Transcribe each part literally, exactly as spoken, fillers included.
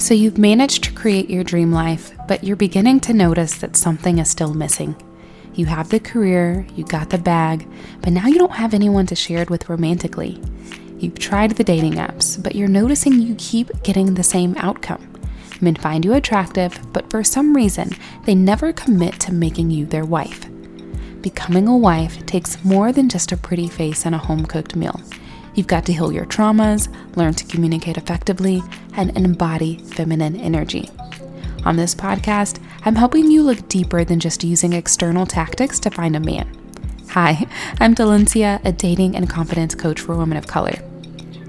So you've managed to create your dream life, but you're beginning to notice that something is still missing. You have the career, you got the bag, but now you don't have anyone to share it with romantically. You've tried the dating apps, but you're noticing you keep getting the same outcome. Men find you attractive, but for some reason, they never commit to making you their wife. Becoming a wife takes more than just a pretty face and a home-cooked meal. You've got to heal your traumas, learn to communicate effectively, and embody feminine energy. On this podcast, I'm helping you look deeper than just using external tactics to find a man. Hi, I'm Dalencia, a dating and confidence coach for women of color.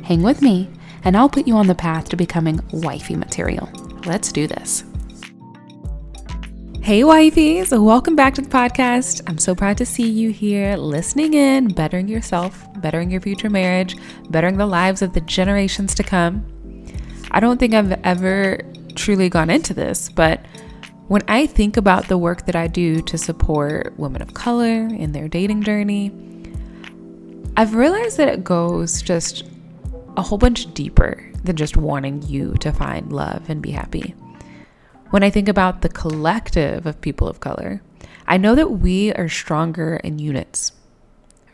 Hang with me, and I'll put you on the path to becoming wifey material. Let's do this. Hey, wifeys, welcome back to the podcast. I'm so proud to see you here listening in, bettering yourself, bettering your future marriage, bettering the lives of the generations to come. I don't think I've ever truly gone into this, but when I think about the work that I do to support women of color in their dating journey, I've realized that it goes just a whole bunch deeper than just wanting you to find love and be happy. When I think about the collective of people of color, I know that we are stronger in units.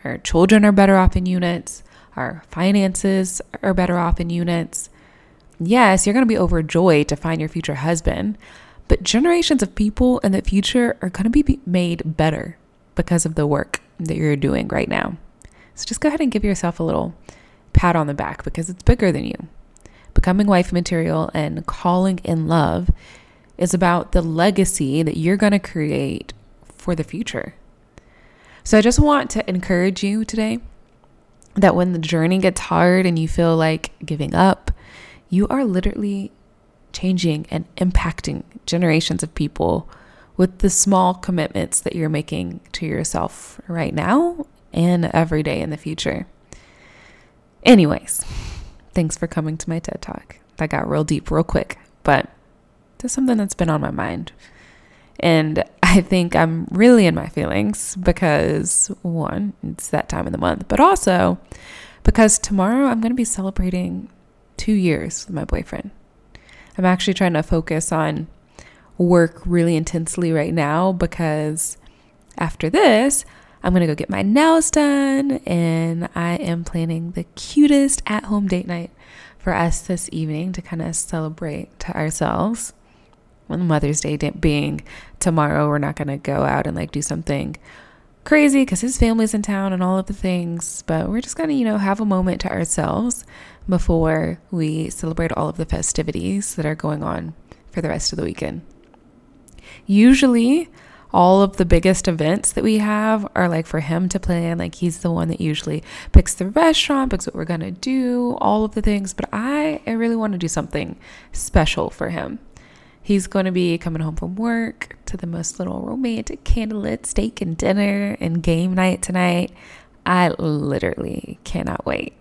Our children are better off in units. Our finances are better off in units. Yes, you're going to be overjoyed to find your future husband, but generations of people in the future are going to be made better because of the work that you're doing right now. So just go ahead and give yourself a little pat on the back because it's bigger than you. Becoming wife material and calling in love is about the legacy that you're going to create for the future. So I just want to encourage you today that when the journey gets hard and you feel like giving up, you are literally changing and impacting generations of people with the small commitments that you're making to yourself right now and every day in the future. Anyways, thanks for coming to my TED Talk. That got real deep real quick, but that's something that's been on my mind. And I think I'm really in my feelings because, one, it's that time of the month, but also because tomorrow I'm going to be celebrating two years with my boyfriend. I'm actually trying to focus on work really intensely right now because after this, I'm going to go get my nails done and I am planning the cutest at-home date night for us this evening to kind of celebrate to ourselves. When Mother's Day being tomorrow, we're not going to go out and like do something crazy because his family's in town and all of the things, but we're just going to, you know, have a moment to ourselves before we celebrate all of the festivities that are going on for the rest of the weekend. Usually all of the biggest events that we have are like for him to plan, like he's the one that usually picks the restaurant, picks what we're going to do, all of the things, but I, I really want to do something special for him. He's going to be coming home from work to the most little romantic candlelit steak and dinner and game night tonight. I literally cannot wait.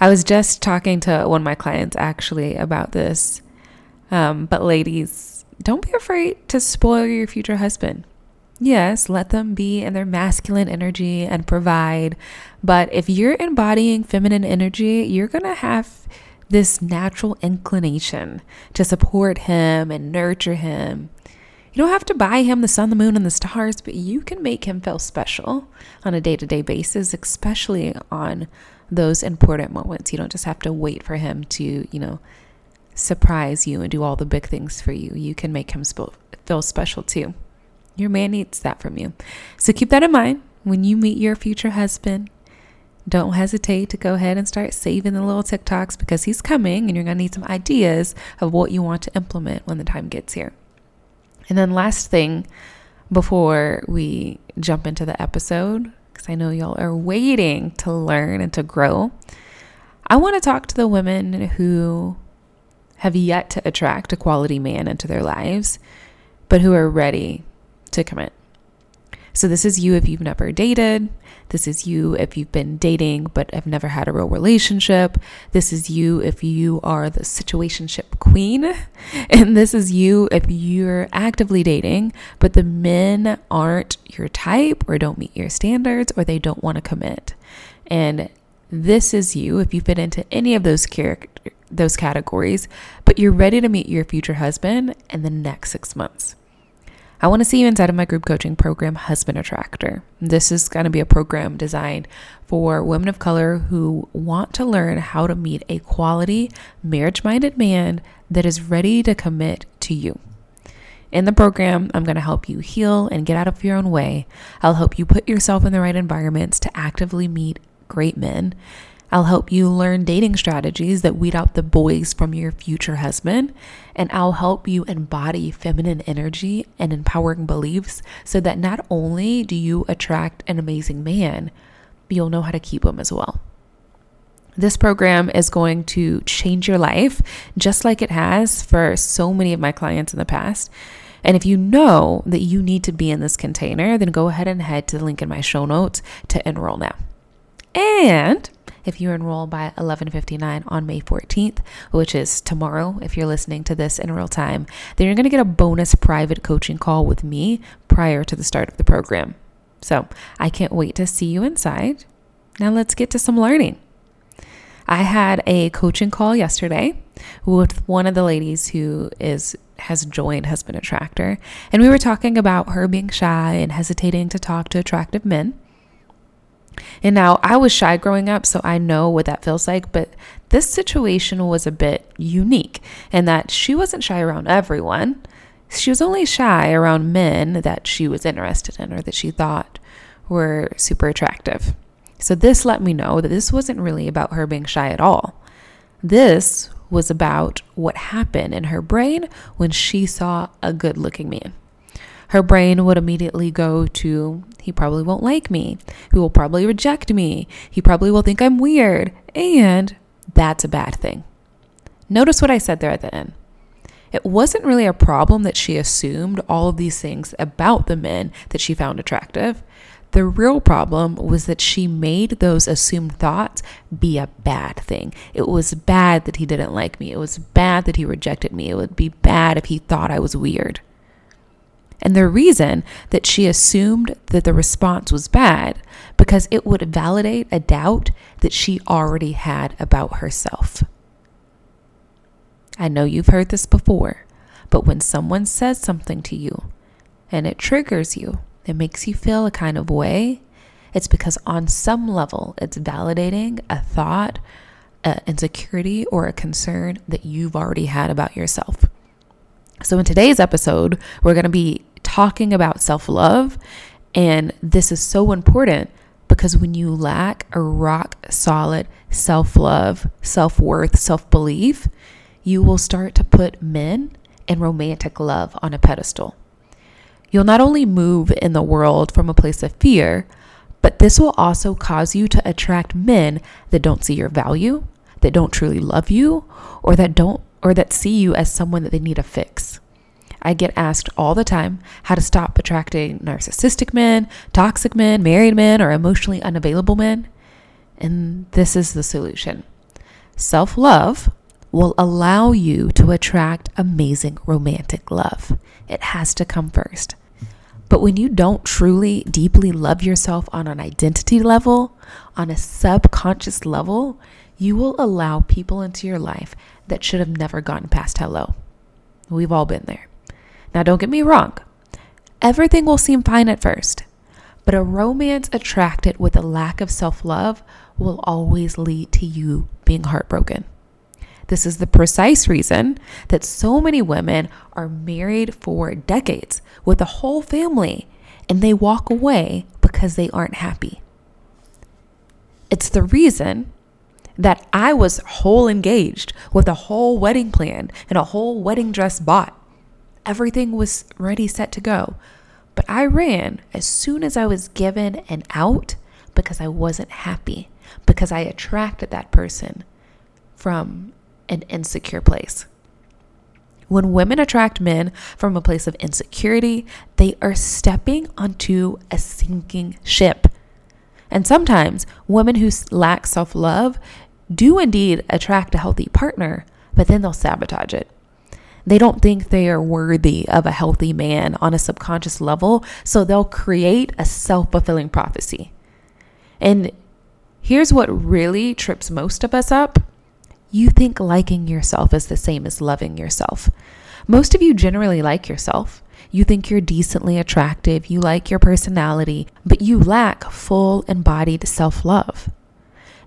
I was just talking to one of my clients actually about this. Um, but ladies, don't be afraid to spoil your future husband. Yes, let them be in their masculine energy and provide. But if you're embodying feminine energy, you're going to have this natural inclination to support him and nurture him. You don't have to buy him the sun, the moon, and the stars, but you can make him feel special on a day-to-day basis, especially on those important moments. You don't just have to wait for him to, you know, surprise you and do all the big things for you. You can make him sp- feel special too. Your man needs that from you. So keep that in mind when you meet your future husband. Don't hesitate to go ahead and start saving the little TikToks because he's coming and you're going to need some ideas of what you want to implement when the time gets here. And then last thing before we jump into the episode, because I know y'all are waiting to learn and to grow, I want to talk to the women who have yet to attract a quality man into their lives, but who are ready to commit. So this is you if you've never dated. This is you if you've been dating but have never had a real relationship. This is you if you are the situationship queen. And this is you if you're actively dating, but the men aren't your type or don't meet your standards or they don't want to commit. And this is you if you fit into any of those character those categories, but you're ready to meet your future husband in the next six months. I want to see you inside of my group coaching program, Husband Attractor. This is going to be a program designed for women of color who want to learn how to meet a quality, marriage-minded man that is ready to commit to you. In the program, I'm going to help you heal and get out of your own way. I'll help you put yourself in the right environments to actively meet great men. I'll help you learn dating strategies that weed out the boys from your future husband. And I'll help you embody feminine energy and empowering beliefs so that not only do you attract an amazing man, but you'll know how to keep him as well. This program is going to change your life, just like it has for so many of my clients in the past. And if you know that you need to be in this container, then go ahead and head to the link in my show notes to enroll now. And if you enroll by eleven fifty-nine on May fourteenth, which is tomorrow, if you're listening to this in real time, then you're going to get a bonus private coaching call with me prior to the start of the program. So I can't wait to see you inside. Now let's get to some learning. I had a coaching call yesterday with one of the ladies who is has joined Husband Attractor, and we were talking about her being shy and hesitating to talk to attractive men. And now I was shy growing up, so I know what that feels like, but this situation was a bit unique in that she wasn't shy around everyone. She was only shy around men that she was interested in or that she thought were super attractive. So this let me know that this wasn't really about her being shy at all. This was about what happened in her brain when she saw a good-looking man. Her brain would immediately go to, he probably won't like me. He will probably reject me. He probably will think I'm weird. And that's a bad thing. Notice what I said there at the end. It wasn't really a problem that she assumed all of these things about the men that she found attractive. The real problem was that she made those assumed thoughts be a bad thing. It was bad that he didn't like me. It was bad that he rejected me. It would be bad if he thought I was weird. And the reason that she assumed that the response was bad, because it would validate a doubt that she already had about herself. I know you've heard this before, but when someone says something to you and it triggers you, it makes you feel a kind of way, it's because on some level, it's validating a thought, an insecurity, or a concern that you've already had about yourself. So in today's episode, we're going to be talking about self-love, and this is so important because when you lack a rock-solid self-love, self-worth, self-belief, you will start to put men and romantic love on a pedestal. You'll not only move in the world from a place of fear, but this will also cause you to attract men that don't see your value, that don't truly love you, or that don't or that see you as someone that they need to fix. I get asked all the time how to stop attracting narcissistic men, toxic men, married men, or emotionally unavailable men. And this is the solution. Self-love will allow you to attract amazing romantic love. It has to come first. But when you don't truly, deeply love yourself on an identity level, on a subconscious level, you will allow people into your life that should have never gotten past hello. We've all been there. Now, don't get me wrong. Everything will seem fine at first, but a romance attracted with a lack of self-love will always lead to you being heartbroken. This is the precise reason that so many women are married for decades with a whole family and they walk away because they aren't happy. It's the reason that I was whole engaged with a whole wedding plan and a whole wedding dress bought. Everything was ready, set to go. But I ran as soon as I was given an out because I wasn't happy, because I attracted that person from an insecure place. When women attract men from a place of insecurity, they are stepping onto a sinking ship. And sometimes women who lack self-love do indeed attract a healthy partner, but then they'll sabotage it. They don't think they are worthy of a healthy man on a subconscious level, so they'll create a self-fulfilling prophecy. And Here's what really trips most of us up. You think liking yourself is the same as loving yourself. Most of you generally like yourself. You think you're decently attractive. You like your personality, but you lack full embodied self-love.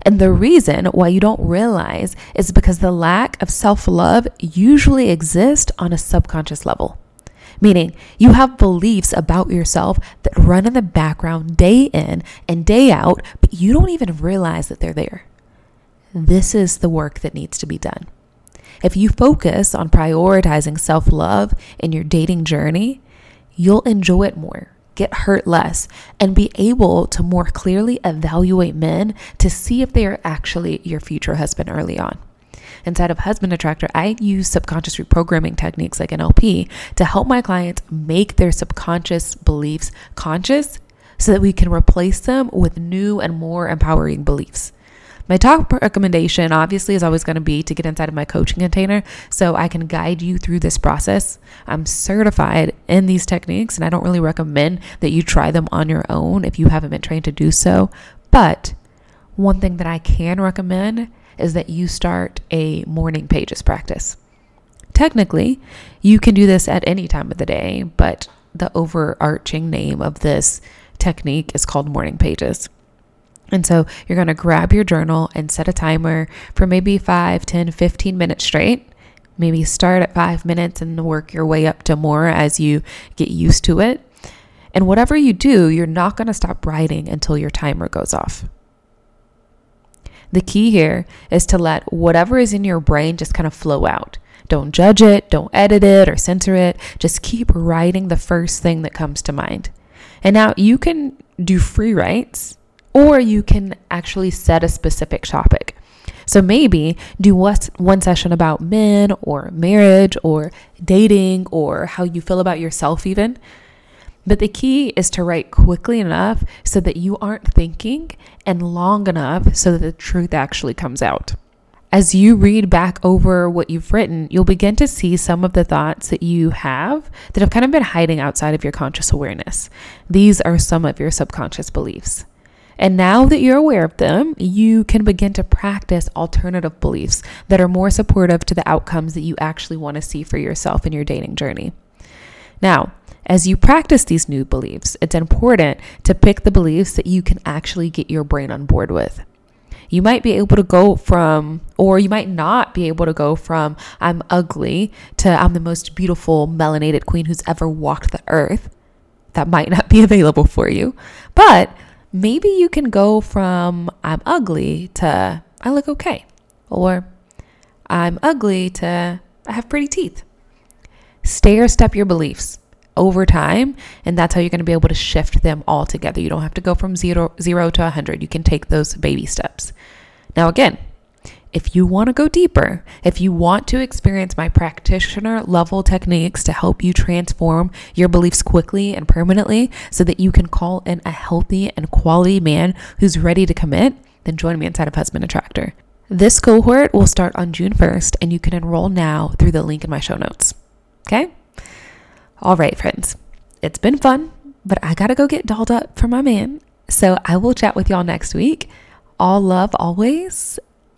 And the reason why you don't realize is because the lack of self-love usually exists on a subconscious level. Meaning you have beliefs about yourself that run in the background day in and day out, but you don't even realize that they're there. This is the work that needs to be done. If you focus on prioritizing self-love in your dating journey, you'll enjoy it more, get hurt less, and be able to more clearly evaluate men to see if they are actually your future husband early on. Inside of Husband Attractor, I use subconscious reprogramming techniques like N L P to help my clients make their subconscious beliefs conscious so that we can replace them with new and more empowering beliefs. My top recommendation, obviously, is always going to be to get inside of my coaching container so I can guide you through this process. I'm certified in these techniques, and I don't really recommend that you try them on your own if you haven't been trained to do so. But one thing that I can recommend is that you start a morning pages practice. Technically, you can do this at any time of the day, but the overarching name of this technique is called morning pages. And so you're going to grab your journal and set a timer for maybe five, ten, fifteen minutes straight. Maybe start at five minutes and work your way up to more as you get used to it. And whatever you do, you're not going to stop writing until your timer goes off. The key here is to let whatever is in your brain just kind of flow out. Don't judge it, don't edit it or censor it. Just keep writing the first thing that comes to mind. And now you can do free writes, or you can actually set a specific topic. So maybe do one session about men or marriage or dating or how you feel about yourself even. But the key is to write quickly enough so that you aren't thinking and long enough so that the truth actually comes out. As you read back over what you've written, you'll begin to see some of the thoughts that you have that have kind of been hiding outside of your conscious awareness. These are some of your subconscious beliefs. And now that you're aware of them, you can begin to practice alternative beliefs that are more supportive to the outcomes that you actually want to see for yourself in your dating journey. Now, as you practice these new beliefs, it's important to pick the beliefs that you can actually get your brain on board with. You might be able to go from, or you might not be able to go from, I'm ugly to I'm the most beautiful melanated queen who's ever walked the earth. That might not be available for you, but maybe you can go from I'm ugly to I look okay, or I'm ugly to I have pretty teeth. Stair step your beliefs over time, and that's how you're going to be able to shift them all together. You don't have to go from zero, zero to one hundred. You can take those baby steps. Now, again, if you want to go deeper, if you want to experience my practitioner level techniques to help you transform your beliefs quickly and permanently so that you can call in a healthy and quality man who's ready to commit, then join me inside of Husband Attractor. This cohort will start on June first, and you can enroll now through the link in my show notes. Okay? All right, friends, it's been fun, but I got to go get dolled up for my man. So I will chat with y'all next week. All love always.